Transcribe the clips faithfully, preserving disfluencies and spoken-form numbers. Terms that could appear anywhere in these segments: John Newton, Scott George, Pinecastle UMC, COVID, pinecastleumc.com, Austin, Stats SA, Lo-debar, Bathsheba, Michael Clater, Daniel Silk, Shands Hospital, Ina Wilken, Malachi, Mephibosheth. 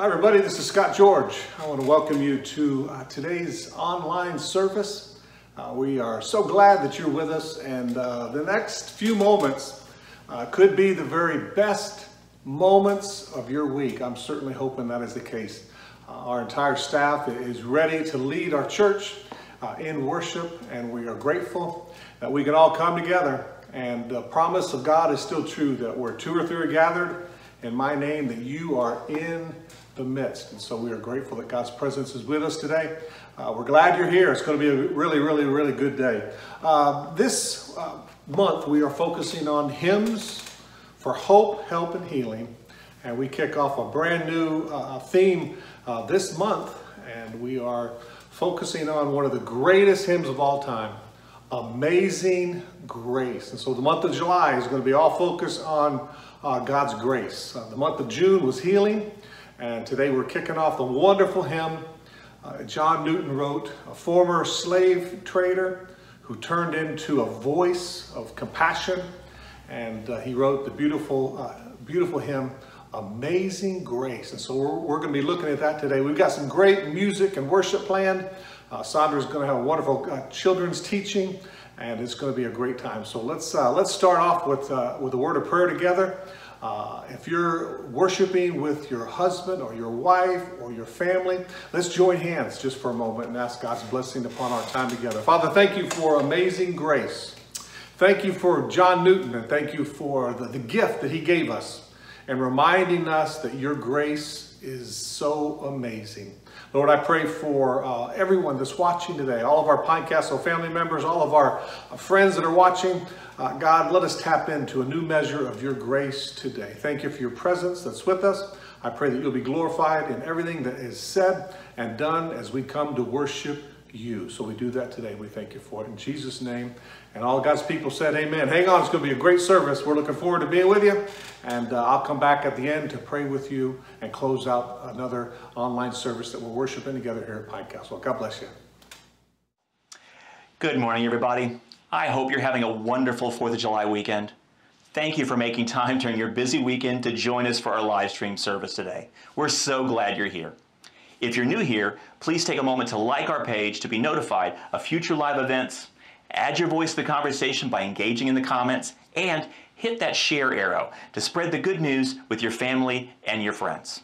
Hi everybody, this is Scott George. I want to welcome you to uh, today's online service. Uh, we are so glad that you're with us, and uh, the next few moments uh, could be the very best moments of your week. I'm certainly hoping that is the case. Uh, our entire staff is ready to lead our church uh, in worship, and we are grateful that we can all come together, and the promise of God is still true that where two or three are gathered in my name, that you are in the midst. And so we are grateful that God's presence is with us today. Uh, we're glad you're here. It's going to be a really, really, really good day. Uh, this uh, month we are focusing on hymns for hope, help, and healing. And we kick off a brand new uh, theme uh, this month. And we are focusing on one of the greatest hymns of all time, Amazing Grace. And so the month of July is going to be all focused on uh, God's grace. Uh, the month of June was healing. And today we're kicking off the wonderful hymn uh, John Newton wrote, a former slave trader who turned into a voice of compassion. And uh, he wrote the beautiful, uh, beautiful hymn, Amazing Grace. And so we're, we're going to be looking at that today. We've got some great music and worship planned. Uh, Sandra's going to have a wonderful uh, children's teaching, and it's going to be a great time. So let's, uh, let's start off with, uh, with a word of prayer together. Uh, if you're worshiping with your husband or your wife or your family, let's join hands just for a moment and ask God's blessing upon our time together. Father, thank you for amazing grace. Thank you for John Newton, and thank you for the, the gift that he gave us and reminding us that your grace is so amazing. Lord, I pray for uh, everyone that's watching today, all of our Pinecastle family members, all of our uh, friends that are watching. Uh, God, let us tap into a new measure of your grace today. Thank you for your presence that's with us. I pray that you'll be glorified in everything that is said and done as we come to worship you. So we do that today. We thank you for it in Jesus' name. And all God's people said amen. Hang on. It's going to be a great service. We're looking forward to being with you. And uh, I'll come back at the end to pray with you and close out another online service that we're worshiping together here at Pinecastle. God bless you. Good morning, everybody. I hope you're having a wonderful fourth of July weekend. Thank you for making time during your busy weekend to join us for our live stream service today. We're so glad you're here. If you're new here, please take a moment to like our page to be notified of future live events. Add your voice to the conversation by engaging in the comments, and hit that share arrow to spread the good news with your family and your friends.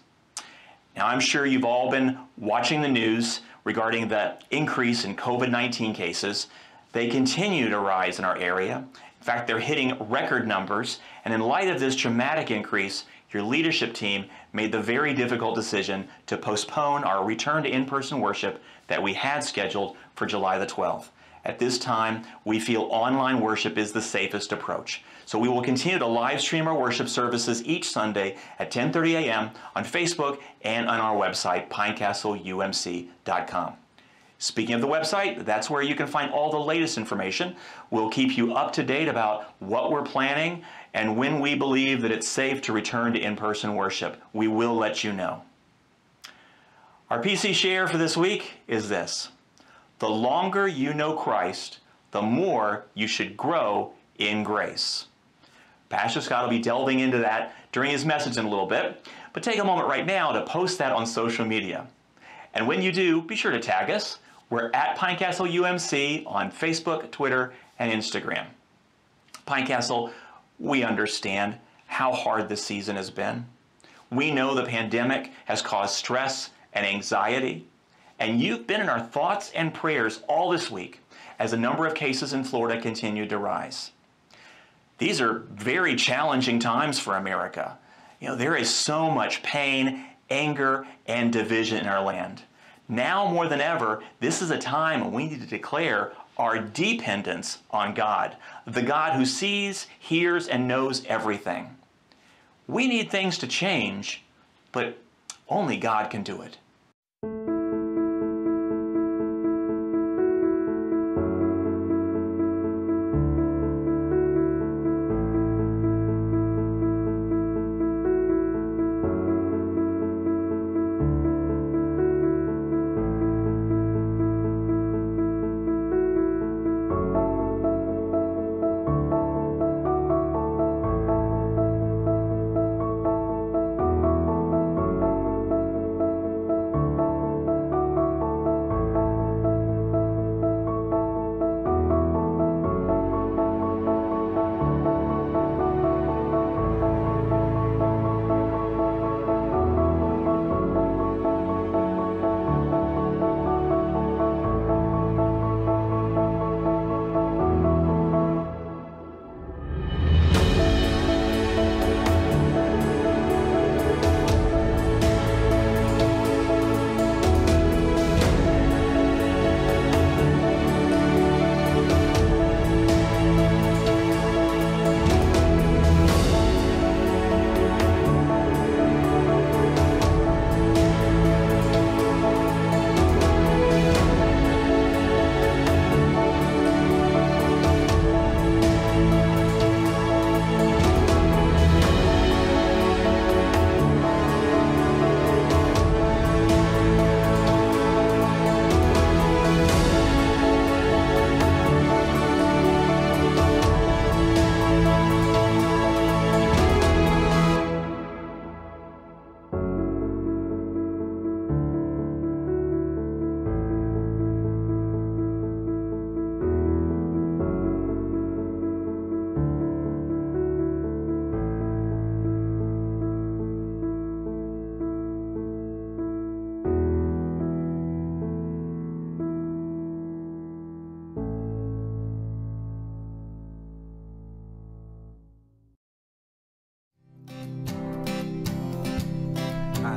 Now, I'm sure you've all been watching the news regarding the increase in COVID nineteen cases. They continue to rise in our area. In fact, they're hitting record numbers. And in light of this dramatic increase, your leadership team made the very difficult decision to postpone our return to in-person worship that we had scheduled for July the twelfth. At this time, we feel online worship is the safest approach. So we will continue to live stream our worship services each Sunday at ten thirty a m on Facebook and on our website, pinecastle U M C dot com. Speaking of the website, that's where you can find all the latest information. We'll keep you up to date about what we're planning and when we believe that it's safe to return to in-person worship. We will let you know. Our P C share for this week is this. The longer you know Christ, the more you should grow in grace. Pastor Scott will be delving into that during his message in a little bit, but take a moment right now to post that on social media. And when you do, be sure to tag us. We're at Pinecastle U M C on Facebook, Twitter, and Instagram. Pinecastle, we understand how hard this season has been. We know the pandemic has caused stress and anxiety. And you've been in our thoughts and prayers all this week as the number of cases in Florida continued to rise. These are very challenging times for America. You know, there is so much pain, anger, and division in our land. Now more than ever, this is a time when we need to declare our dependence on God, the God who sees, hears, and knows everything. We need things to change, but only God can do it.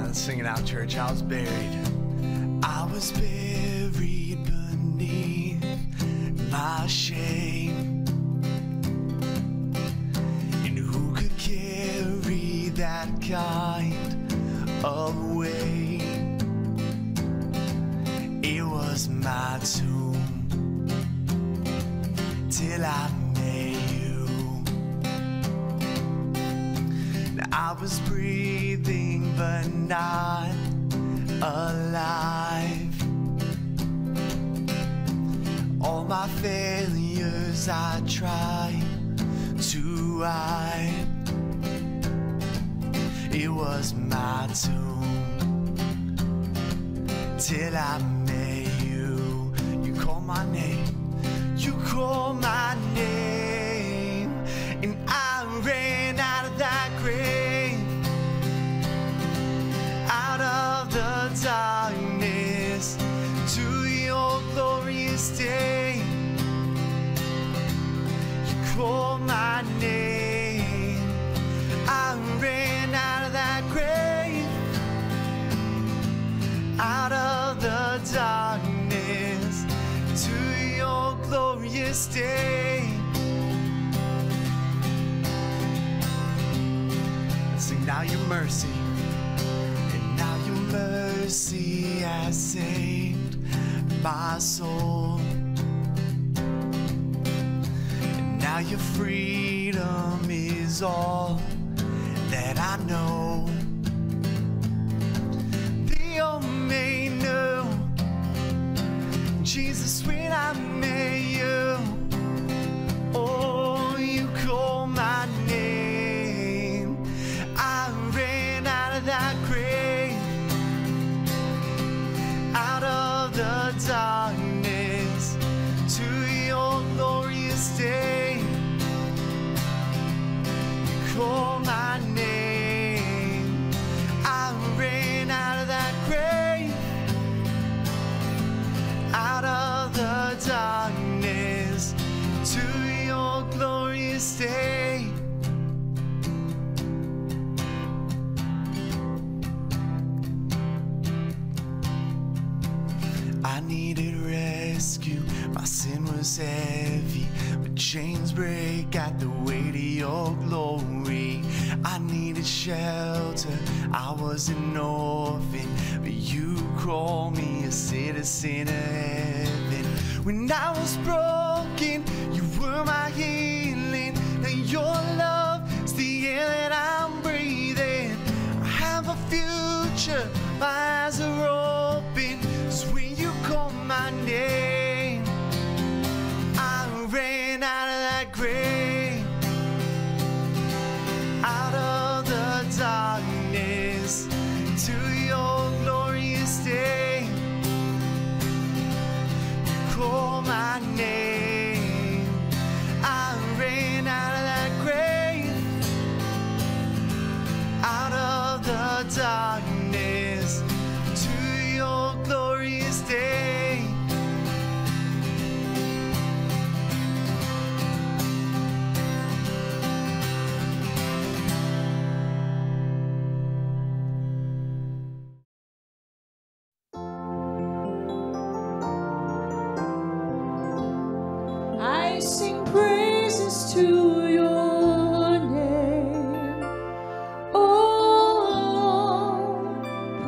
and sing it out, church. I was buried. I was buried beneath my shame. And who could carry that kind of weight? It was my tomb till I met you. Now, I was breathing but not alive. All my failures I tried to hide. It was my tomb till I met you. You call my name, you call my name, and I ran out of that grave, out of the darkness to your glorious day. You call my name, I ran out of that grave, out of the darkness to your glorious day. Sing now your mercy, and now your mercy has saved my soul. Now your freedom is all that I know. The old man knew, Jesus, when I met you, oh, you called my name. I ran out of that grave, out of the darkness to your glorious day. Call my name, I ran out of that grave, out of the darkness to your glorious day. I needed rescue, my sin was heavy, but chains break at the weight of your glory. I needed shelter, I was an orphan, but you called me a citizen of heaven. When I was broken, you were my healing, and your love is the air that I'm breathing. I have a future, my eyes are open, so when you call my name, I ran out of that grave, out of the darkness to your glorious day. You call my name, I ran out of that grave, out of the darkness to your glorious day. I sing praises to your name, oh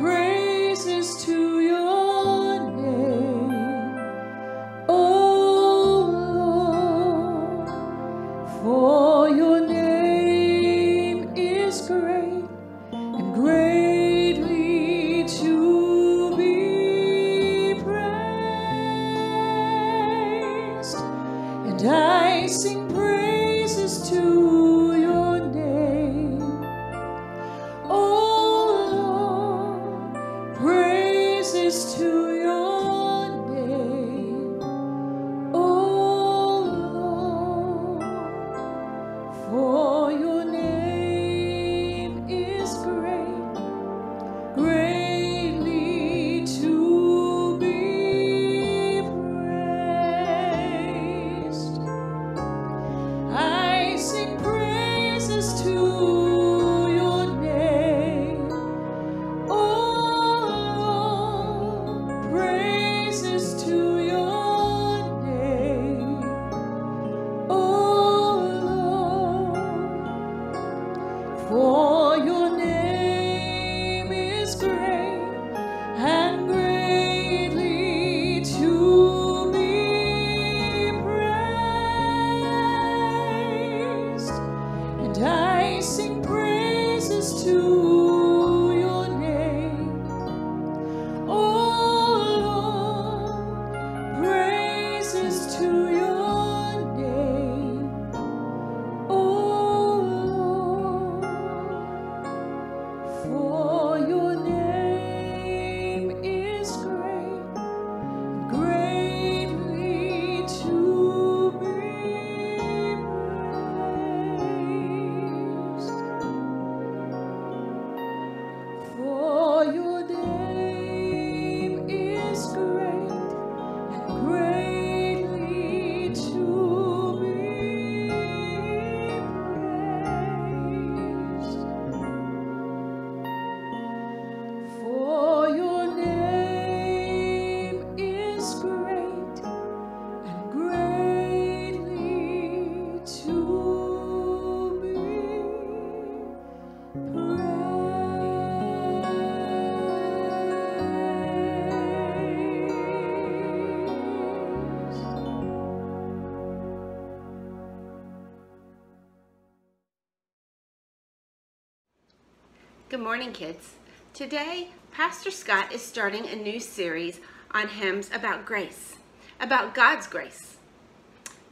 Lord, praises to your name, oh Lord, for your name is great and greatly to be praised. And I sing praises to your name, oh Lord, praises to your name, oh Lord, for your name is great, greatly to be praised. Good morning, kids. Today, Pastor Scott is starting a new series on hymns about grace, about God's grace.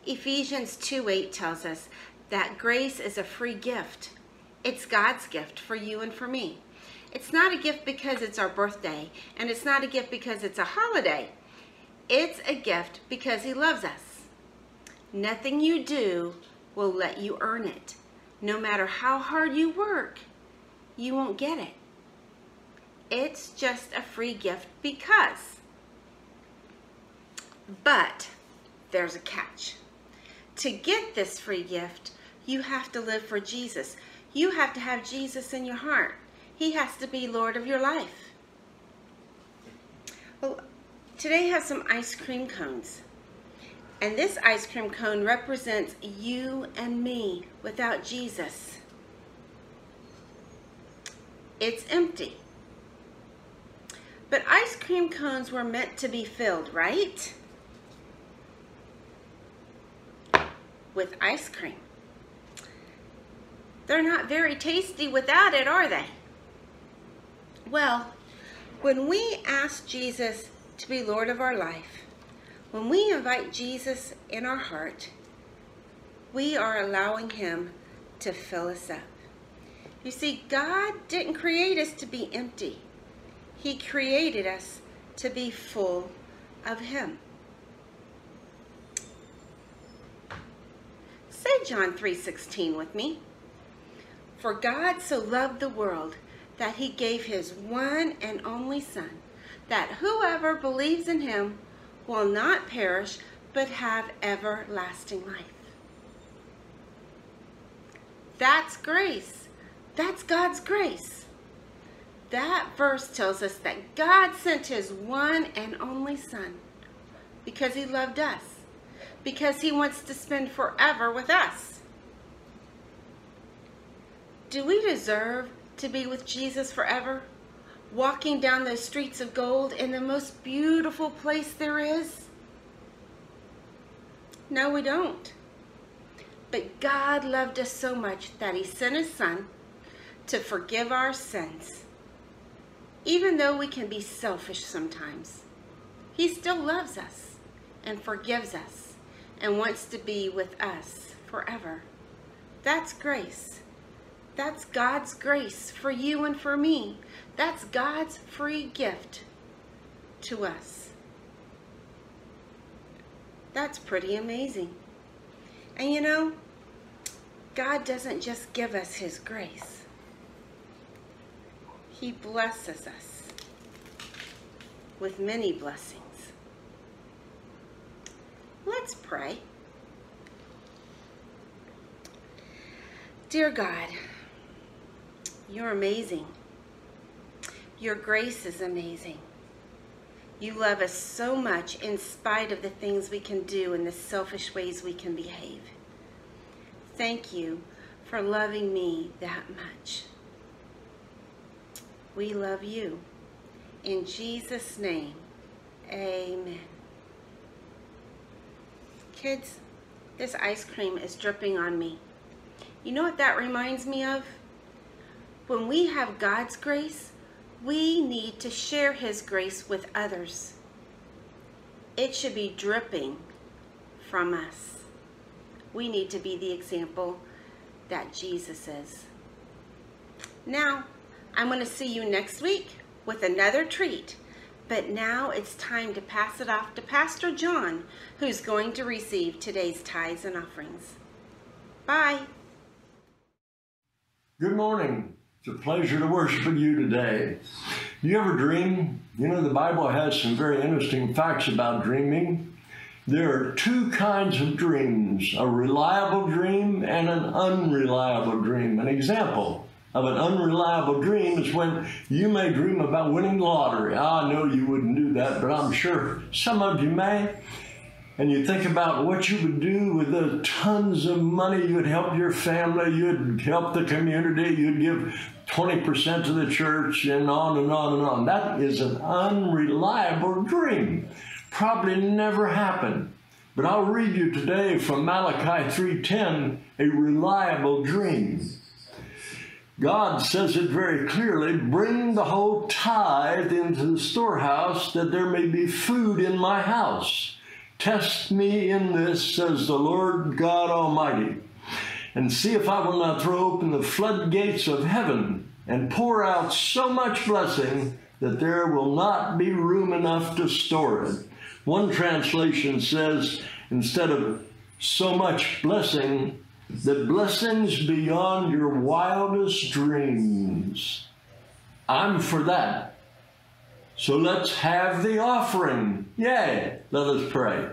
Ephesians two eight tells us that grace is a free gift. It's God's gift for you and for me. It's not a gift because it's our birthday, and it's not a gift because it's a holiday. It's a gift because He loves us. Nothing you do will let you earn it. No matter how hard you work, you won't get it. It's just a free gift because. But there's a catch. To get this free gift, you have to live for Jesus. You have to have Jesus in your heart. He has to be Lord of your life. Well, today I have some ice cream cones. And this ice cream cone represents you and me without Jesus. It's empty. But ice cream cones were meant to be filled, right? With ice cream. They're not very tasty without it, are they? Well, when we ask Jesus to be Lord of our life, when we invite Jesus in our heart, we are allowing Him to fill us up. You see, God didn't create us to be empty. He created us to be full of Him. Say John three sixteen with me. For God so loved the world that He gave His one and only Son, that whoever believes in Him will not perish, but have everlasting life. That's grace. That's God's grace. That verse tells us that God sent His one and only Son because He loved us, because He wants to spend forever with us. Do we deserve to be with Jesus forever, walking down those streets of gold in the most beautiful place there is? No, we don't. But God loved us so much that He sent His Son to forgive our sins. Even though we can be selfish sometimes, He still loves us and forgives us and wants to be with us forever. That's grace. That's God's grace for you and for me. That's God's free gift to us. That's pretty amazing. And you know, God doesn't just give us His grace. He blesses us with many blessings. Let's pray. Dear God, You're amazing. Your grace is amazing. You love us so much in spite of the things we can do and the selfish ways we can behave. Thank You for loving me that much. We love You. In Jesus' name, amen. Kids, this ice cream is dripping on me. You know what that reminds me of? When we have God's grace, we need to share His grace with others. It should be dripping from us. We need to be the example that Jesus is. Now, I'm going to see you next week with another treat, but now it's time to pass it off to Pastor John, who's going to receive today's tithes and offerings. Bye. Good morning. It's a pleasure to worship you today. Do you ever dream? You know, the Bible has some very interesting facts about dreaming. There are two kinds of dreams, a reliable dream and an unreliable dream. An example of an unreliable dream is when you may dream about winning lottery. I know you wouldn't do that, but I'm sure some of you may. And you think about what you would do with the tons of money. You'd help your family, you'd help the community, you'd give twenty percent to the church, and on and on and on. That is an unreliable dream. Probably never happened. But I'll read you today from Malachi three ten, a reliable dream. God says it very clearly, bring the whole tithe into the storehouse that there may be food in my house. Test me in this, says the Lord God Almighty, and see if I will not throw open the floodgates of heaven and pour out so much blessing that there will not be room enough to store it. One translation says, instead of so much blessing, the blessings beyond your wildest dreams. I'm for that. So let's have the offering. Yay! Let us pray.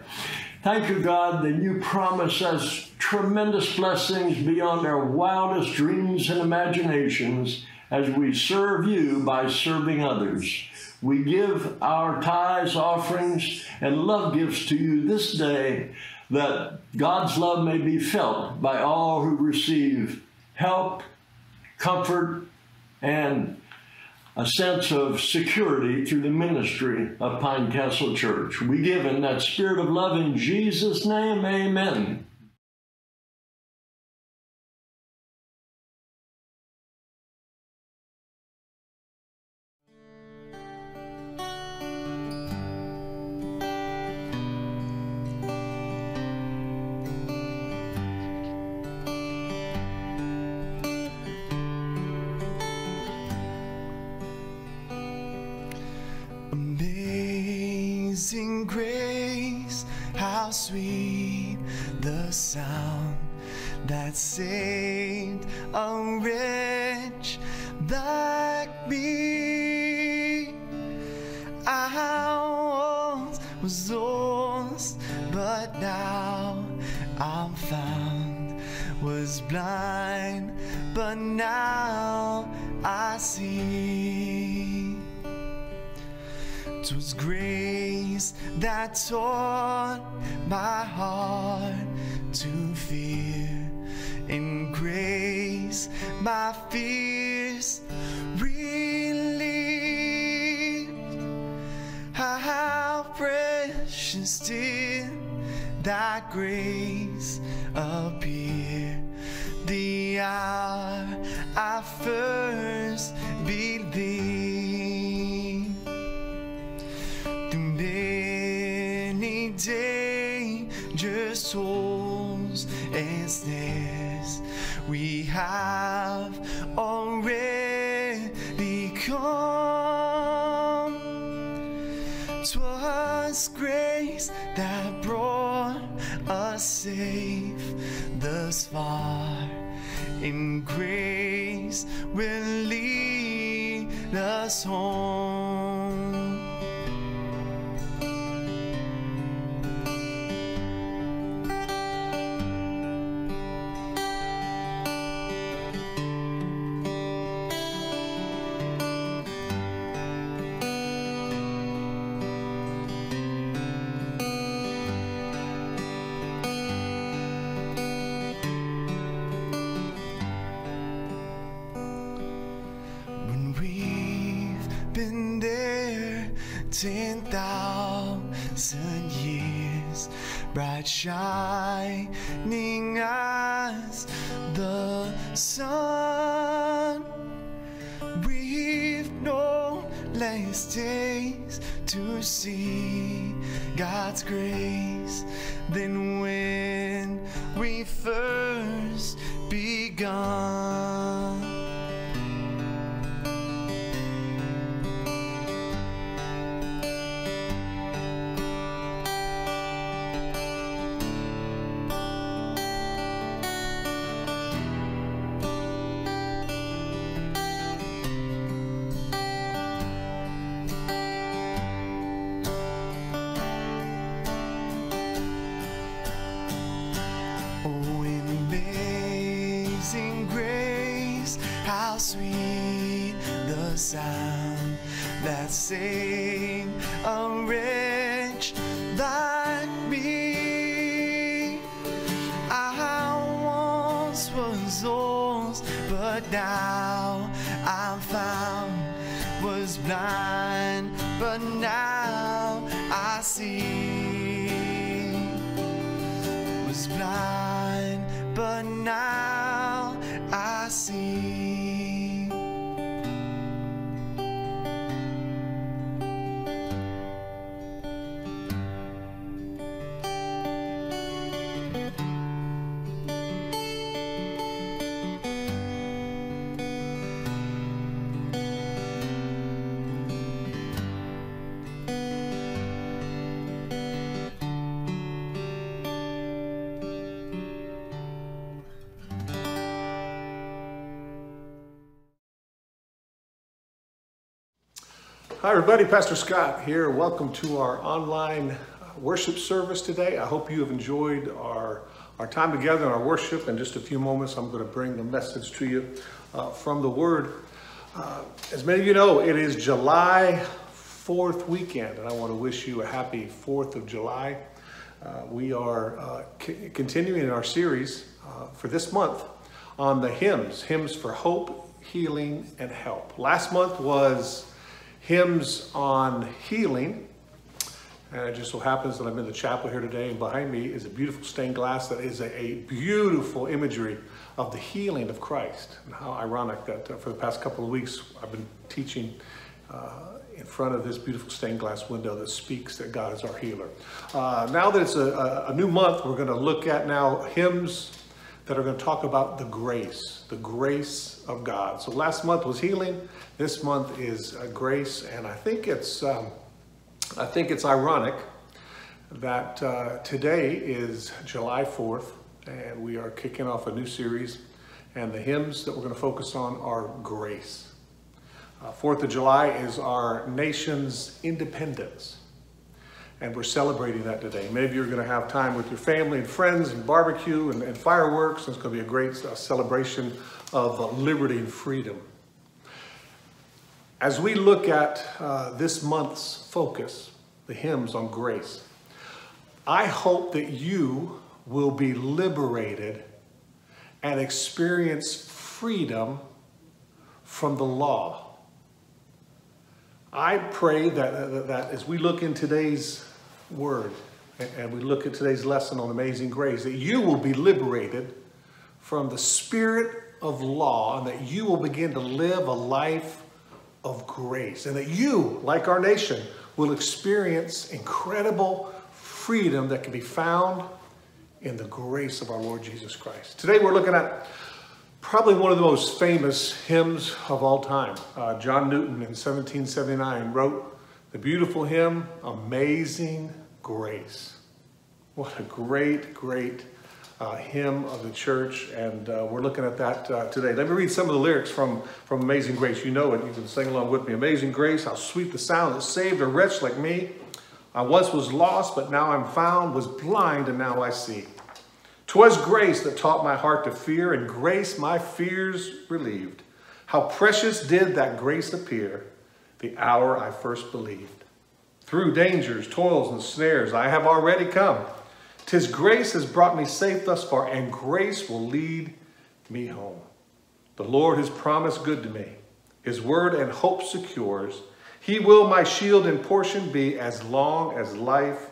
Thank you, God, that you promise us tremendous blessings beyond our wildest dreams and imaginations as we serve you by serving others. We give our tithes, offerings, and love gifts to you this day, that God's love may be felt by all who receive help, comfort, and a sense of security through the ministry of Pinecastle Church. We give in that spirit of love in Jesus' name, amen. Amazing grace, how sweet the sound that saved a wretch like me. I once was lost, but now I'm found, was blind, but now I see. 'Twas grace that taught my heart to fear, in grace my fears relieved. How precious did thy grace appear the hour I first believed. Many dangerous holes and snares we have already come. 'Twas grace that brought us safe thus far, in grace will lead us home. Ten thousand years, bright shining as the sun. We've no less days to see God's grace than when we first begun. Sweet the sound that saved a wretch like me. I once was lost, but now I'm found, was blind, but now I see, was blind, but now I see. Hi everybody, Pastor Scott here. Welcome to our online worship service today. I hope you have enjoyed our, our time together and our worship. In just a few moments, I'm going to bring the message to you uh, from the Word. Uh, as many of you know, it is July fourth weekend, and I want to wish you a happy fourth of July. Uh, we are uh, c- continuing our series uh, for this month on the hymns, hymns for hope, healing, and help. Last month was hymns on healing, and it just so happens that I'm in the chapel here today, and behind me is a beautiful stained glass that is a, a beautiful imagery of the healing of Christ. And how ironic that uh, for the past couple of weeks I've been teaching uh, in front of this beautiful stained glass window that speaks that God is our healer. Uh, now that it's a, a new month, we're going to look at now hymns that are going to talk about the grace, the grace of God. So last month was healing. This month is uh, grace, and I think it's um, I think it's ironic that uh, today is July fourth, and we are kicking off a new series, and the hymns that we're going to focus on are grace. Uh, fourth of July is our nation's independence, and we're celebrating that today. Maybe you're going to have time with your family and friends and barbecue and, and fireworks. It's going to be a great uh, celebration of uh, liberty and freedom. As we look at uh, this month's focus, the hymns on grace, I hope that you will be liberated and experience freedom from the law. I pray that, that as we look in today's word and we look at today's lesson on amazing grace, that you will be liberated from the spirit of law and that you will begin to live a life of grace, and that you, like our nation, will experience incredible freedom that can be found in the grace of our Lord Jesus Christ. Today we're looking at probably one of the most famous hymns of all time. Uh, John Newton in seventeen seventy-nine wrote the beautiful hymn, Amazing Grace. What a great, great uh, hymn of the church, and uh, we're looking at that uh, today. Let me read some of the lyrics from, from Amazing Grace. You know it, you can sing along with me. Amazing grace, how sweet the sound that saved a wretch like me. I once was lost, but now I'm found, was blind, and now I see. 'Twas grace that taught my heart to fear, and grace my fears relieved. How precious did that grace appear, the hour I first believed. Through dangers, toils, and snares, I have already come. 'Tis grace has brought me safe thus far, and grace will lead me home. The Lord has promised good to me. His word and hope secures. He will my shield and portion be as long as life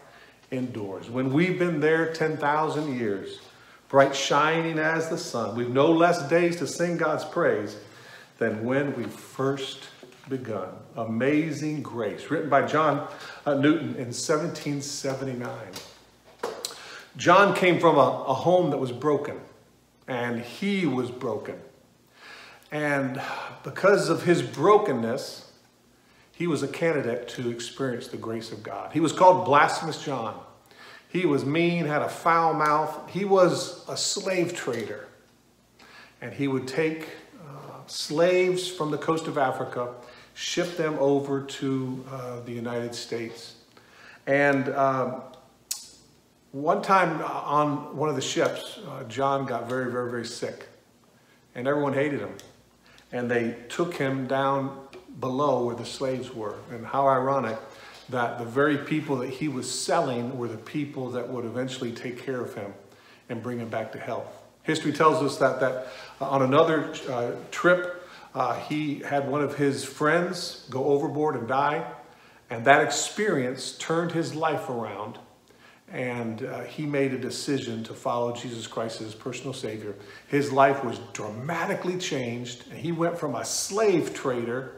endures. When we've been there ten thousand years, bright shining as the sun, we've no less days to sing God's praise than when we first begun. Amazing Grace, written by John Newton in seventeen seventy-nine. John came from a, a home that was broken, and he was broken. And because of his brokenness, he was a candidate to experience the grace of God. He was called Blasphemous John. He was mean, had a foul mouth. He was a slave trader. And he would take uh, slaves from the coast of Africa, ship them over to uh, the United States. And um, one time on one of the ships, uh, John got very, very, very sick. And everyone hated him. And they took him down below where the slaves were. And how ironic that the very people that he was selling were the people that would eventually take care of him and bring him back to health. History tells us that, that on another uh, trip, uh, he had one of his friends go overboard and die. And that experience turned his life around. And uh, he made a decision to follow Jesus Christ as his personal savior. His life was dramatically changed. And he went from a slave trader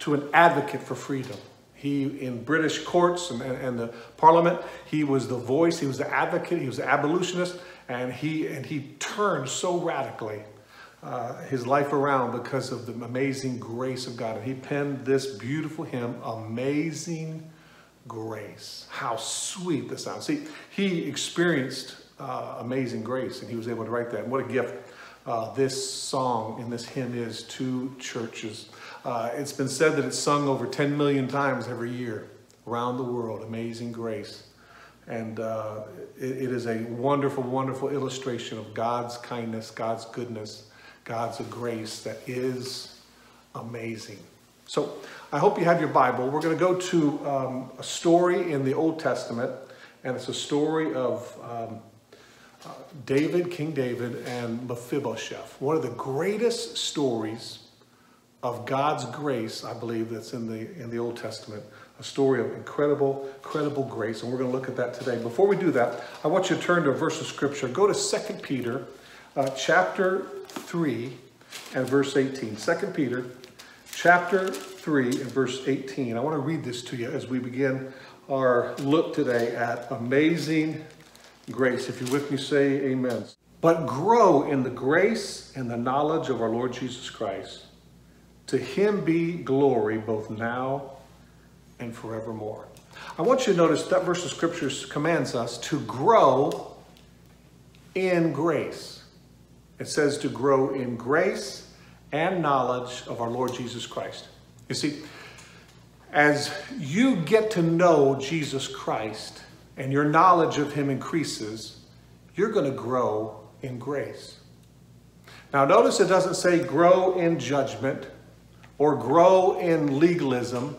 to an advocate for freedom. He, in British courts and, and, and the parliament, he was the voice, he was the advocate, he was the abolitionist, and he, and he turned so radically uh, his life around because of the amazing grace of God. And he penned this beautiful hymn, Amazing Grace. How sweet the sound. See, he experienced uh, amazing grace, and he was able to write that. And what a gift uh, this song and this hymn is to churches. Uh, it's been said that it's sung over ten million times every year around the world, Amazing Grace. And uh, it, it is a wonderful, wonderful illustration of God's kindness, God's goodness, God's grace that is amazing. So I hope you have your Bible. We're going to go to um, a story in the Old Testament, and it's a story of um, uh, David, King David, and Mephibosheth. One of the greatest stories of God's grace, I believe, that's in the in the Old Testament. A story of incredible, incredible grace, and we're going to look at that today. Before we do that, I want you to turn to a verse of Scripture. Go to Second Peter uh, chapter three and verse eighteen. Second Peter chapter three and verse eighteen. I want to read this to you as we begin our look today at amazing grace. If you're with me, say amen. But grow in the grace and the knowledge of our Lord Jesus Christ. To him be glory both now and forevermore. I want you to notice that verse of Scripture commands us to grow in grace. It says to grow in grace and knowledge of our Lord Jesus Christ. You see, as you get to know Jesus Christ and your knowledge of him increases, you're going to grow in grace. Now notice it doesn't say grow in judgment or grow in legalism.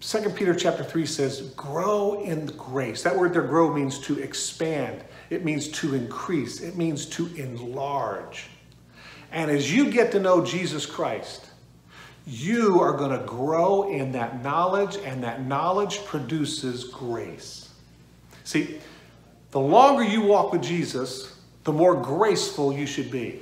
Second Peter chapter three says, grow in grace. That word there, grow, means to expand. It means to increase. It means to enlarge. And as you get to know Jesus Christ, you are going to grow in that knowledge, and that knowledge produces grace. See, the longer you walk with Jesus, the more graceful you should be.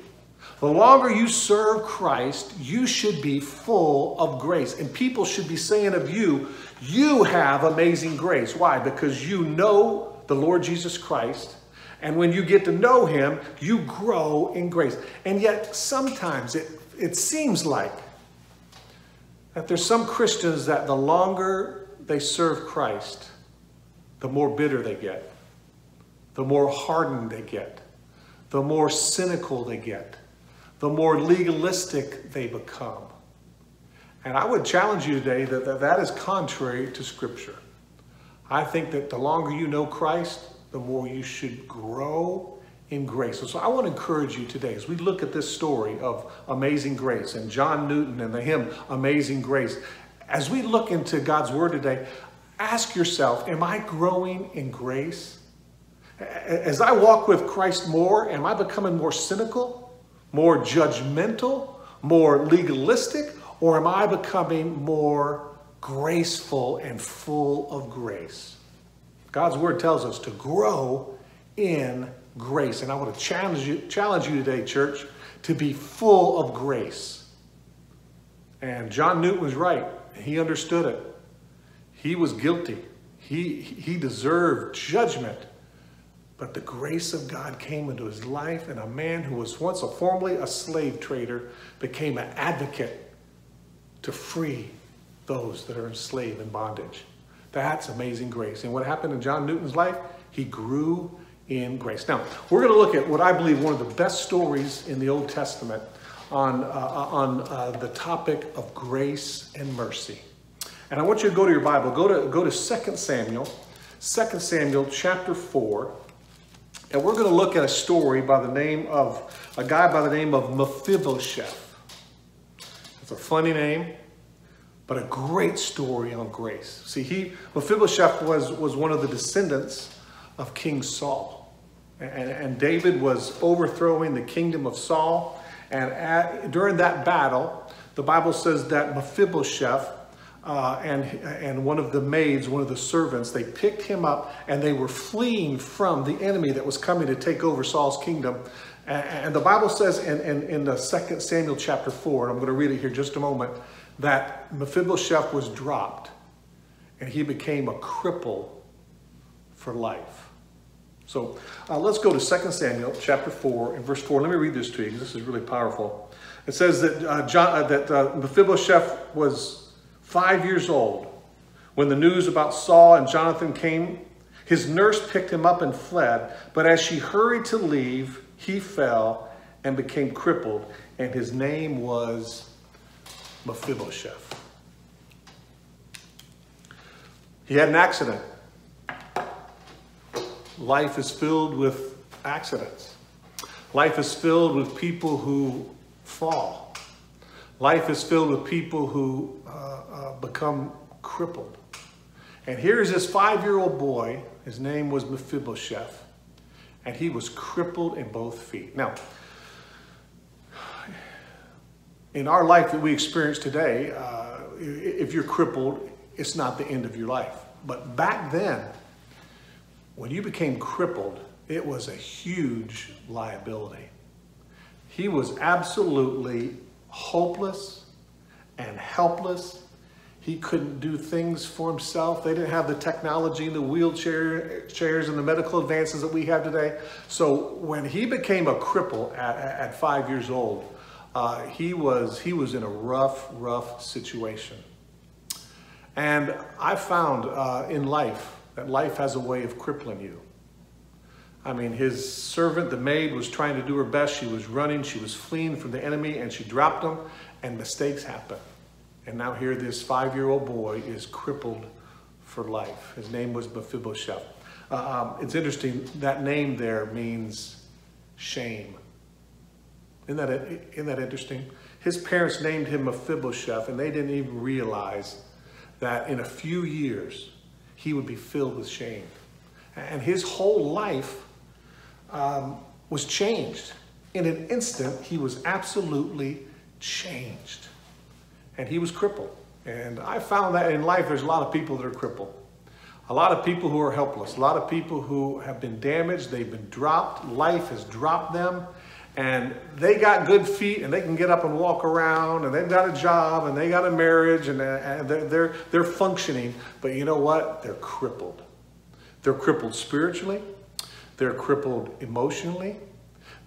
The longer you serve Christ, you should be full of grace. And people should be saying of you, you have amazing grace. Why? Because you know the Lord Jesus Christ. And when you get to know him, you grow in grace. And yet sometimes it, it seems like that there's some Christians that the longer they serve Christ, the more bitter they get, the more hardened they get, the more cynical they get, the more legalistic they become. And I would challenge you today that that, that is contrary to Scripture. I think that the longer you know Christ, the more you should grow in grace. So I want to encourage you today as we look at this story of amazing grace and John Newton and the hymn, Amazing Grace. As we look into God's Word today, ask yourself, am I growing in grace? As I walk with Christ more, am I becoming more cynical? More judgmental, more legalistic, or am I becoming more graceful and full of grace? God's Word tells us to grow in grace. And I want to challenge you, challenge you today, church, to be full of grace. And John Newton was right. He understood it. He was guilty. He, he deserved judgment. But the grace of God came into his life, and a man who was once a formerly a slave trader became an advocate to free those that are enslaved in bondage. That's amazing grace. And what happened in John Newton's life? He grew in grace. Now, we're going to look at what I believe one of the best stories in the Old Testament on, uh, on uh, the topic of grace and mercy. And I want you to go to your Bible. Go to, go to Second Samuel, Second Samuel chapter four. And we're going to look at a story by the name of a guy by the name of Mephibosheth. It's a funny name, but a great story on grace. See, he Mephibosheth was, was one of the descendants of King Saul. And, and David was overthrowing the kingdom of Saul. And at, during that battle, the Bible says that Mephibosheth Uh, and, and one of the maids, one of the servants, they picked him up and they were fleeing from the enemy that was coming to take over Saul's kingdom. And, and the Bible says in, in, in the Second Samuel chapter four, and I'm going to read it here just a moment, that Mephibosheth was dropped and he became a cripple for life. So uh, let's go to Second Samuel chapter four and verse four. Let me read this to you because this is really powerful. It says that, uh, John, uh, that uh, Mephibosheth was five years old, when the news about Saul and Jonathan came, his nurse picked him up and fled. But as she hurried to leave, he fell and became crippled, and his name was Mephibosheth. He had an accident. Life is filled with accidents. Life is filled with people who fall. Life is filled with people who uh, uh, become crippled. And here's this five-year-old boy. His name was Mephibosheth. And he was crippled in both feet. Now, in our life that we experience today, uh, if you're crippled, it's not the end of your life. But back then, when you became crippled, it was a huge liability. He was absolutely hopeless and helpless. He couldn't do things for himself. They didn't have the technology and the wheelchair chairs and the medical advances that we have today. So when he became a cripple at, at five years old, uh, he was, he was in a rough, rough situation. And I found uh, in life that life has a way of crippling you. I mean, his servant, the maid, was trying to do her best. She was running, she was fleeing from the enemy, and she dropped him, and mistakes happened. And now here this five-year-old boy is crippled for life. His name was Mephibosheth. Uh, um, it's interesting, that name there means shame. Isn't that, isn't that interesting? His parents named him Mephibosheth, and they didn't even realize that in a few years, he would be filled with shame. And his whole life um, was changed. In an instant, he was absolutely changed. And he was crippled. And I found that in life, there's a lot of people that are crippled. A lot of people who are helpless. A lot of people who have been damaged. They've been dropped. Life has dropped them. And they got good feet, and they can get up and walk around, and they've got a job, and they got a marriage, and they're, they're, they're functioning. But you know what? They're crippled. They're crippled spiritually. They're crippled emotionally.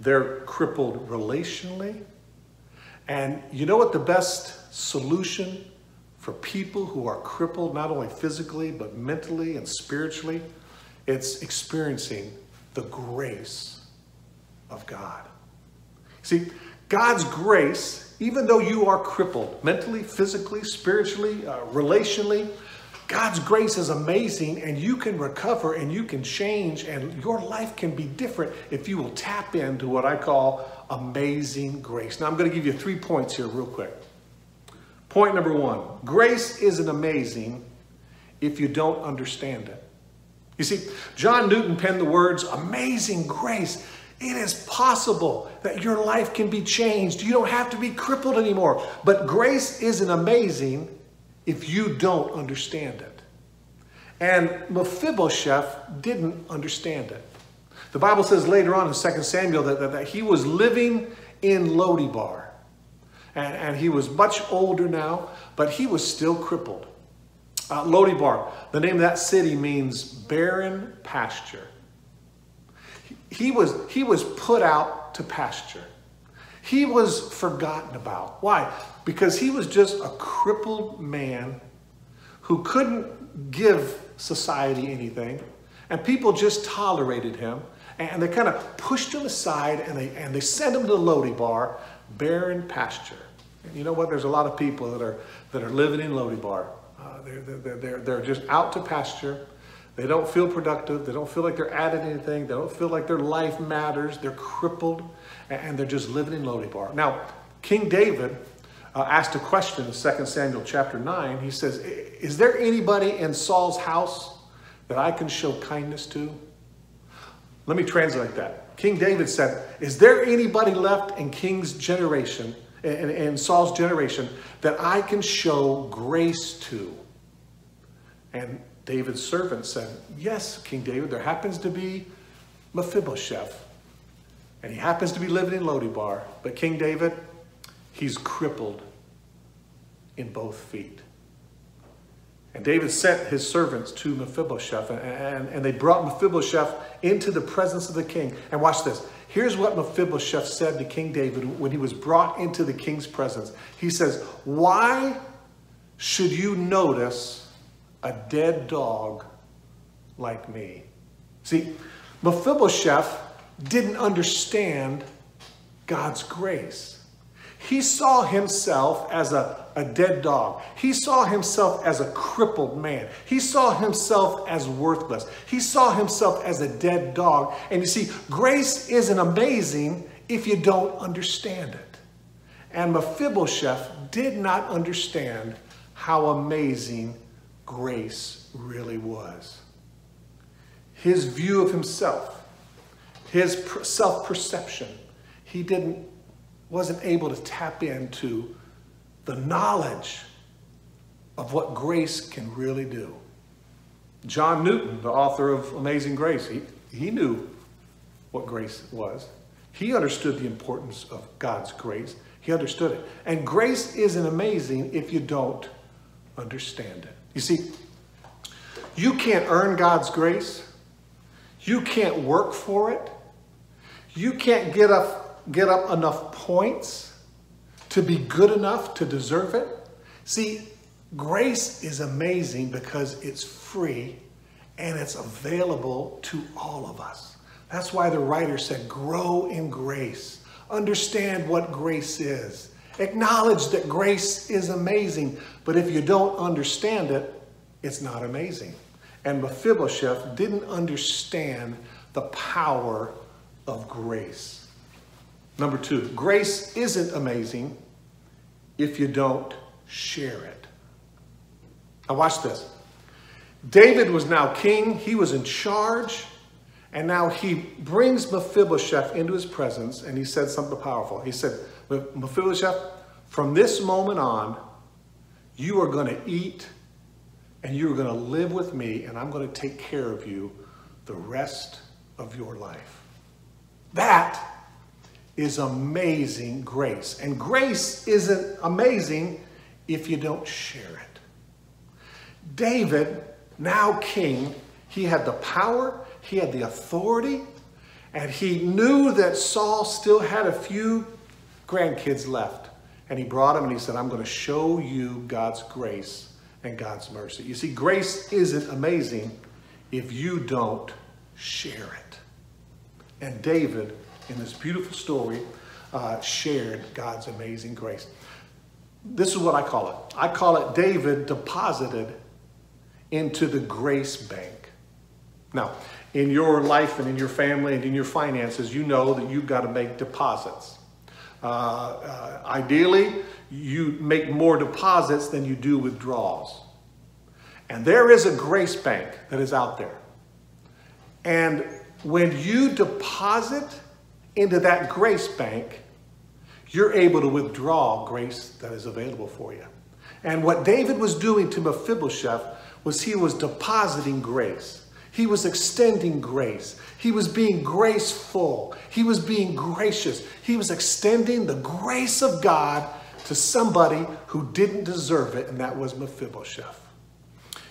They're crippled relationally. And you know what the best solution for people who are crippled, not only physically, but mentally and spiritually? It's experiencing the grace of God. See, God's grace, even though you are crippled mentally, physically, spiritually, uh, relationally, God's grace is amazing, and you can recover and you can change, and your life can be different if you will tap into what I call amazing grace. Now, I'm going to give you three points here real quick. Point number one, grace isn't amazing if you don't understand it. You see, John Newton penned the words, amazing grace. It is possible that your life can be changed. You don't have to be crippled anymore, but grace isn't amazing if you don't understand it. And Mephibosheth didn't understand it. The Bible says later on in Second Samuel that, that, that he was living in Lo-debar. And, and he was much older now, but he was still crippled. Uh, Lo-debar, the name of that city, means barren pasture. He, he, was, he was put out to pasture. He was forgotten about. Why? Because he was just a crippled man who couldn't give society anything, and people just tolerated him, and they kind of pushed him aside, and they, and they sent him to Lo-debar, barren pasture. And you know what? There's a lot of people that are, that are living in Lo-debar. Uh, they're, they're, they're, they're just out to pasture. They don't feel productive. They don't feel like they're adding anything. They don't feel like their life matters. They're crippled, and they're just living in Lo-debar. Now, King David uh, asked a question in Second Samuel chapter nine. He says, is there anybody in Saul's house that I can show kindness to? Let me translate that. King David said, is there anybody left in King's generation, in, in Saul's generation, that I can show grace to? And David's servant said, yes, King David, there happens to be Mephibosheth, and he happens to be living in Lo-debar. But King David, he's crippled in both feet. And David sent his servants to Mephibosheth, and, and, and they brought Mephibosheth into the presence of the king. And watch this. Here's what Mephibosheth said to King David when he was brought into the king's presence. He says, why should you notice a dead dog like me? See, Mephibosheth didn't understand God's grace. He saw himself as a, a dead dog. He saw himself as a crippled man. He saw himself as worthless. He saw himself as a dead dog. And you see, grace isn't amazing if you don't understand it. And Mephibosheth did not understand how amazing grace really was. His view of himself, his self-perception, he didn't, wasn't able to tap into the knowledge of what grace can really do. John Newton, the author of Amazing Grace, he, he knew what grace was. He understood the importance of God's grace. He understood it. And grace isn't amazing if you don't understand it. You see, you can't earn God's grace. You can't work for it. You can't get up, get up enough points to be good enough to deserve it. See, grace is amazing because it's free and it's available to all of us. That's why the writer said, grow in grace. Understand what grace is. Acknowledge that grace is amazing, but if you don't understand it, it's not amazing. And Mephibosheth didn't understand the power of grace. Number two, grace isn't amazing if you don't share it. Now watch this. David was now king. He was in charge. And now he brings Mephibosheth into his presence, and he said something powerful. He said, Mephibosheth, from this moment on, you are going to eat and you're going to live with me, and I'm going to take care of you the rest of your life. That is amazing grace. And grace isn't amazing if you don't share it. David, now king, he had the power, he had the authority, and he knew that Saul still had a few grandkids left. And he brought him and he said, I'm going to show you God's grace and God's mercy. You see, grace isn't amazing if you don't share it. And David, in this beautiful story, uh, shared God's amazing grace. This is what I call it. I call it David deposited into the grace bank. Now, in your life and in your family and in your finances, you know that you've got to make deposits. Uh, uh, ideally, you make more deposits than you do withdrawals. And there is a grace bank that is out there. And when you deposit into that grace bank, you're able to withdraw grace that is available for you. And what David was doing to Mephibosheth was he was depositing grace. He was extending grace. He was being graceful. He was being gracious. He was extending the grace of God to somebody who didn't deserve it, and that was Mephibosheth.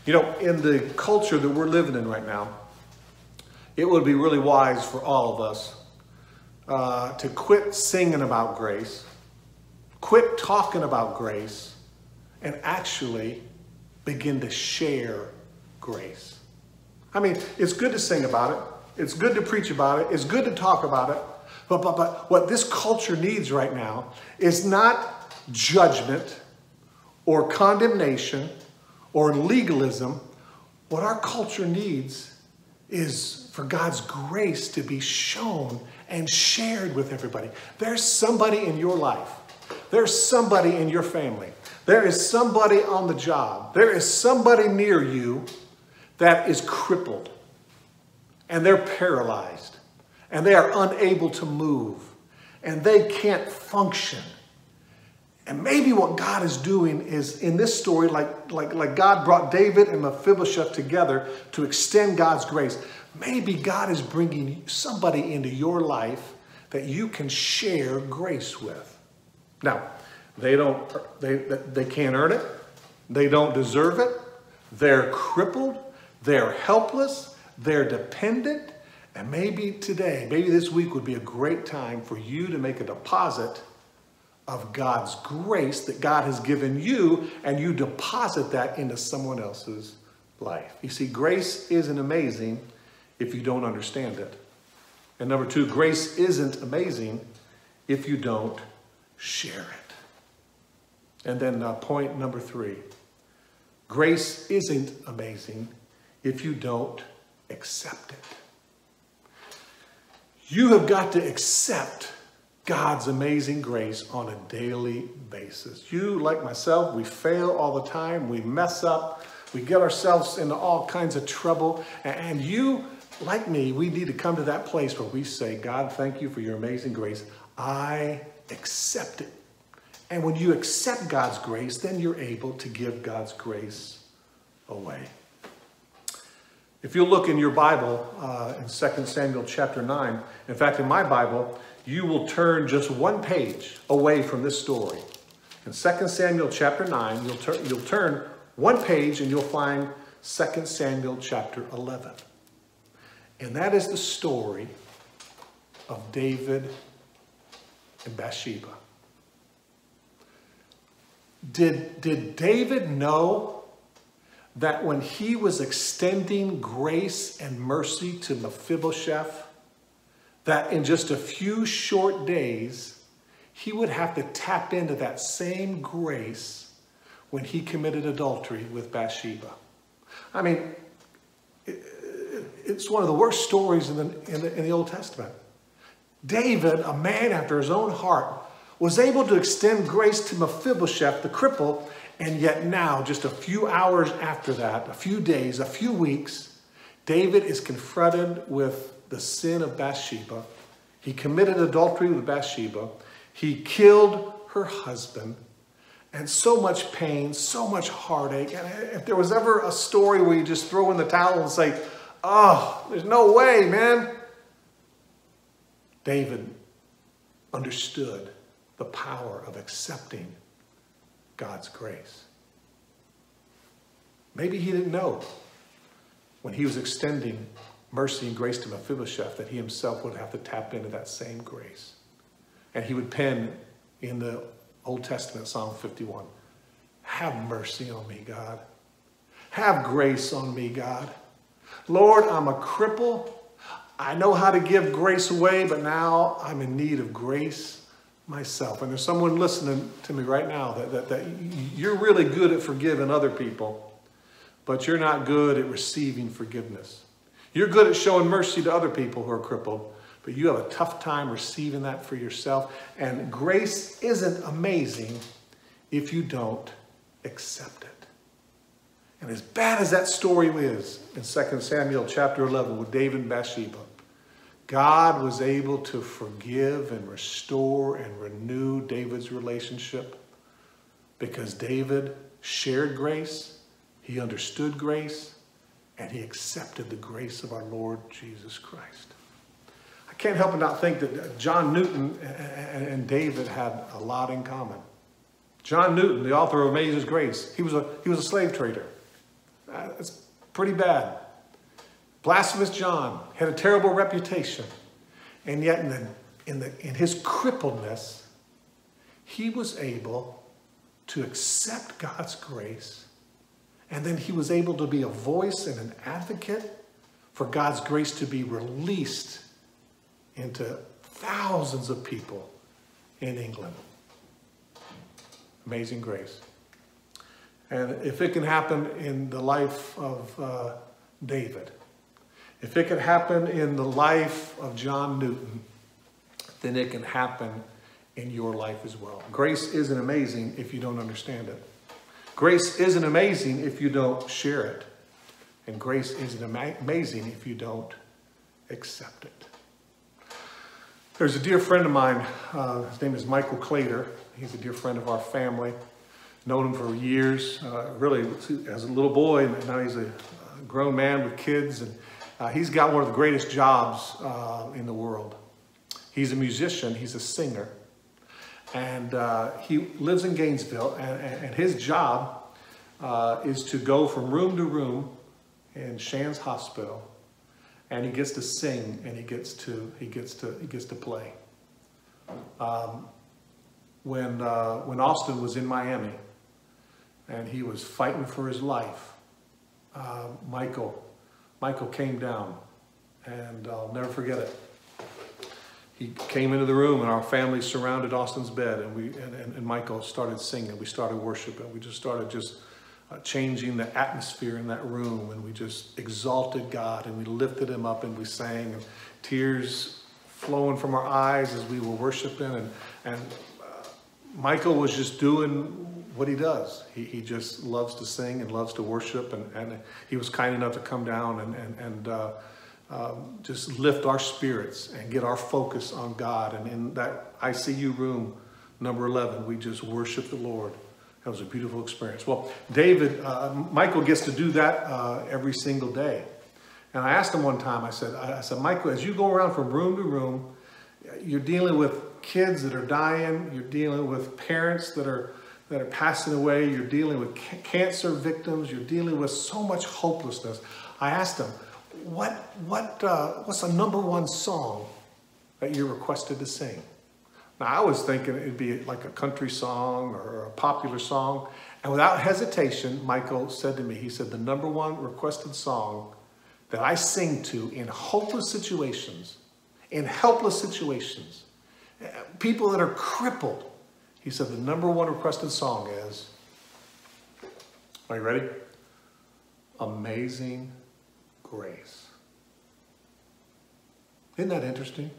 You know, in the culture that we're living in right now, it would be really wise for all of us uh, to quit singing about grace, quit talking about grace, and actually begin to share grace. I mean, it's good to sing about it. It's good to preach about it. It's good to talk about it. But, but, but what this culture needs right now is not judgment or condemnation or legalism. What our culture needs is for God's grace to be shown and shared with everybody. There's somebody in your life. There's somebody in your family. There is somebody on the job. There is somebody near you that is crippled, and they're paralyzed, and they are unable to move, and they can't function. And maybe what God is doing is, in this story, like, like, like God brought David and Mephibosheth together to extend God's grace, maybe God is bringing somebody into your life that you can share grace with. Now, they, don't, they, they can't earn it. They don't deserve it. They're crippled. They're helpless, they're dependent, and maybe today, maybe this week would be a great time for you to make a deposit of God's grace that God has given you, and you deposit that into someone else's life. You see, grace isn't amazing if you don't understand it. And number two, grace isn't amazing if you don't share it. And then uh, point number three, grace isn't amazing if you don't accept it. You have got to accept God's amazing grace on a daily basis. You, like myself, we fail all the time. We mess up. We get ourselves into all kinds of trouble. And you, like me, we need to come to that place where we say, God, thank you for your amazing grace. I accept it. And when you accept God's grace, then you're able to give God's grace away. If you look in your Bible, uh, in Second Samuel chapter nine, in fact, in my Bible, you will turn just one page away from this story. In Second Samuel chapter nine, you'll, tur you'll turn one page and you'll find Second Samuel chapter eleven. And that is the story of David and Bathsheba. Did, did David know that when he was extending grace and mercy to Mephibosheth, that in just a few short days, he would have to tap into that same grace when he committed adultery with Bathsheba? I mean, it, it's one of the worst stories in the, in the, in the Old Testament. David, a man after his own heart, was able to extend grace to Mephibosheth, the cripple, and yet now, just a few hours after that, a few days, a few weeks, David is confronted with the sin of Bathsheba. He committed adultery with Bathsheba. He killed her husband. And so much pain, so much heartache. And if there was ever a story where you just throw in the towel and say, oh, there's no way, man. David understood the power of accepting God's grace. Maybe he didn't know when he was extending mercy and grace to Mephibosheth that he himself would have to tap into that same grace. And he would pen in the Old Testament, Psalm fifty-one, have mercy on me, God. Have grace on me, God. Lord, I'm a cripple. I know how to give grace away, but now I'm in need of grace myself. And there's someone listening to me right now that, that, that you're really good at forgiving other people, but you're not good at receiving forgiveness. You're good at showing mercy to other people who are crippled, but you have a tough time receiving that for yourself. And grace isn't amazing if you don't accept it. And as bad as that story is in Second Samuel chapter eleven with David and Bathsheba, God was able to forgive and restore and renew David's relationship because David shared grace, he understood grace, and he accepted the grace of our Lord Jesus Christ. I can't help but not think that John Newton and David had a lot in common. John Newton, the author of Amazing Grace, he was a, he was a slave trader. Uh, that's pretty bad. Blasphemous John had a terrible reputation. And yet in, the, in, the, in his crippledness, he was able to accept God's grace. And then he was able to be a voice and an advocate for God's grace to be released into thousands of people in England. Amazing grace. And if it can happen in the life of uh, David, if it can happen in the life of John Newton, then it can happen in your life as well. Grace isn't amazing if you don't understand it. Grace isn't amazing if you don't share it. And grace isn't ama- amazing if you don't accept it. There's a dear friend of mine. Uh, his name is Michael Clater. He's a dear friend of our family. Known him for years, uh, really as a little boy. And now he's a grown man with kids. And uh, he's got one of the greatest jobs uh, in the world. He's a musician. He's a singer. And uh, he lives in Gainesville, and, and his job uh, is to go from room to room in Shands Hospital, and he gets to sing, and he gets to he gets to he gets to play. Um, when uh, when Austin was in Miami, and he was fighting for his life, uh, Michael Michael came down, and I'll never forget it. he came into the room, and our family surrounded Austin's bed, and we and, and, and Michael started singing. We started worshiping. We just started just uh, changing the atmosphere in that room, and we just exalted God, and we lifted him up, and we sang, and tears flowing from our eyes as we were worshiping. And and uh, Michael was just doing what he does. He he just loves to sing and loves to worship, and and he was kind enough to come down and and and. Uh, Um, just lift our spirits and get our focus on God. And in that I C U room, number eleven, we just worship the Lord. That was a beautiful experience. Well, David, uh, Michael gets to do that uh, every single day. And I asked him one time, I said, I said, Michael, as you go around from room to room, you're dealing with kids that are dying, you're dealing with parents that are, that are passing away, you're dealing with ca- cancer victims, you're dealing with so much hopelessness. I asked him, What, what, uh, what's the number one song that you're requested to sing? Now, I was thinking it'd be like a country song or a popular song. And without hesitation, Michael said to me, he said, the number one requested song that I sing to in hopeless situations, in helpless situations, people that are crippled. He said, the number one requested song is, are you ready? Amazing Grace. Isn't that interesting?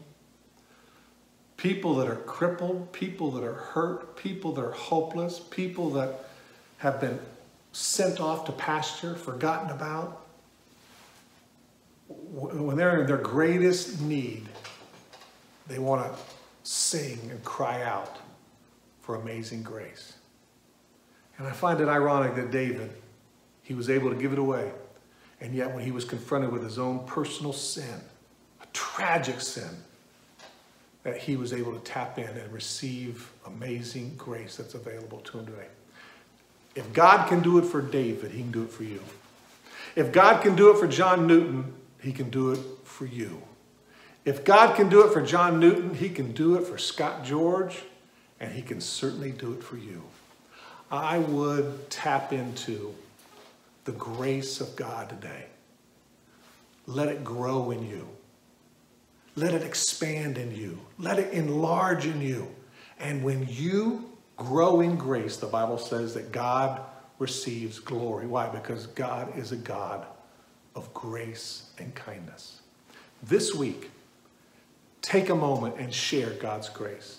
People that are crippled, people that are hurt, people that are hopeless, people that have been sent off to pasture, forgotten about. When they're in their greatest need, they want to sing and cry out for amazing grace. And I find it ironic that David, he was able to give it away. And yet when he was confronted with his own personal sin, a tragic sin, that he was able to tap in and receive amazing grace that's available to him today. If God can do it for David, he can do it for you. If God can do it for John Newton, he can do it for you. If God can do it for John Newton, he can do it for Scott George, and he can certainly do it for you. I would tap into the grace of God today. Let it grow in you. Let it expand in you. Let it enlarge in you. And when you grow in grace, the Bible says that God receives glory. Why? Because God is a God of grace and kindness. This week, take a moment and share God's grace.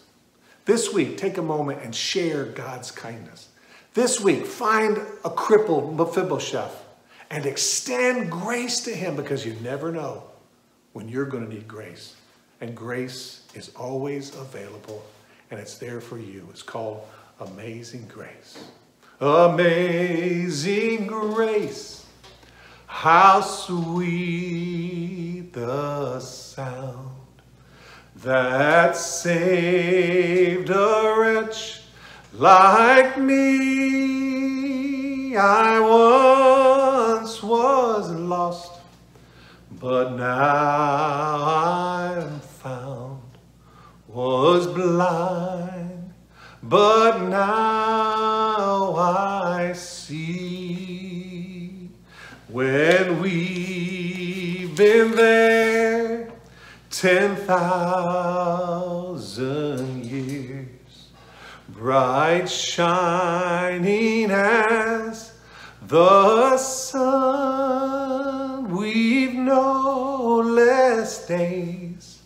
This week, take a moment and share God's kindness. This week, find a crippled Mephibosheth and extend grace to him, because you never know when you're going to need grace. And grace is always available, and it's there for you. It's called Amazing Grace. Amazing grace, how sweet the sound that saved a wretch like me. I once was lost, but now I'm found. Was blind, but now I see. When we've been there ten thousand years, bright shining as the sun, we've no less days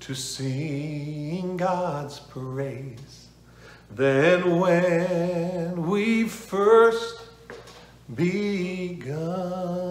to sing God's praise than when we first begun.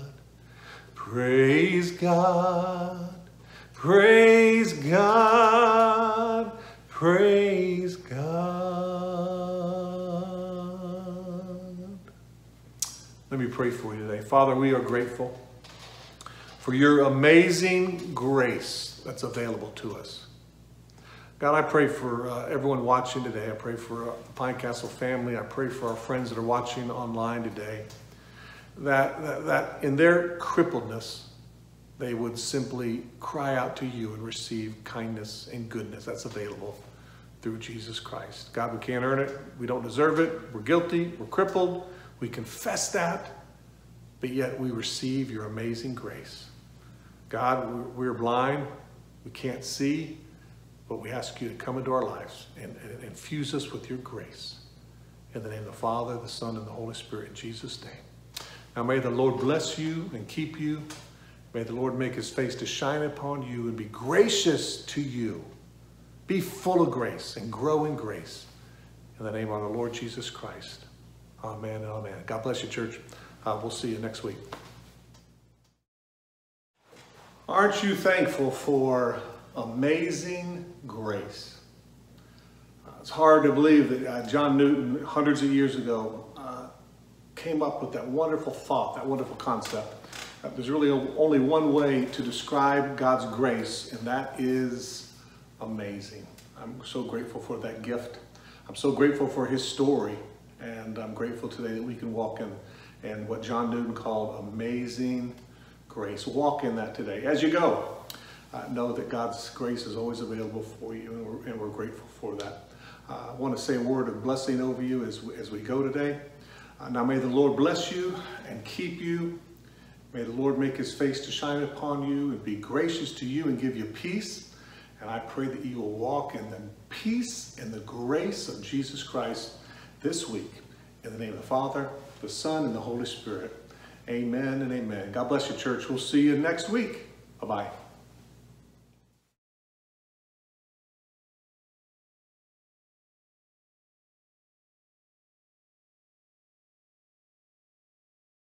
praise God, praise God. Let me pray for you today. Father, we are grateful for your amazing grace that's available to us. God, I pray for uh, everyone watching today. I pray for uh, the Pinecastle family. I pray for our friends that are watching online today, that, that, that in their crippledness, they would simply cry out to you and receive kindness and goodness that's available through Jesus Christ. God, we can't earn it. We don't deserve it. We're guilty. We're crippled. We confess that, but yet we receive your amazing grace. God, we're blind. We can't see. But we ask you to come into our lives and, and infuse us with your grace. In the name of the Father, the Son, and the Holy Spirit, in Jesus' name. Now may the Lord bless you and keep you. May the Lord make his face to shine upon you and be gracious to you. Be full of grace and grow in grace. In the name of the Lord Jesus Christ. Amen and amen. God bless you, church. Uh, we'll see you next week. Aren't you thankful for amazing grace? Uh, it's hard to believe that uh, John Newton, hundreds of years ago, uh, came up with that wonderful thought, that wonderful concept. Uh, there's really a, only one way to describe God's grace, and that is amazing. I'm so grateful for that gift. I'm so grateful for his story, and I'm grateful today that we can walk in, in what John Newton called amazing grace. Walk in that today as you go. Uh, know that God's grace is always available for you, and we're, and we're grateful for that. Uh, I want to say a word of blessing over you as, as we go today. Uh, now may the Lord bless you and keep you. May the Lord make his face to shine upon you and be gracious to you and give you peace. And I pray that you will walk in the peace and the grace of Jesus Christ this week. In the name of the Father, the Son, and the Holy Spirit. Amen and amen. God bless you, church. We'll see you next week. Bye-bye.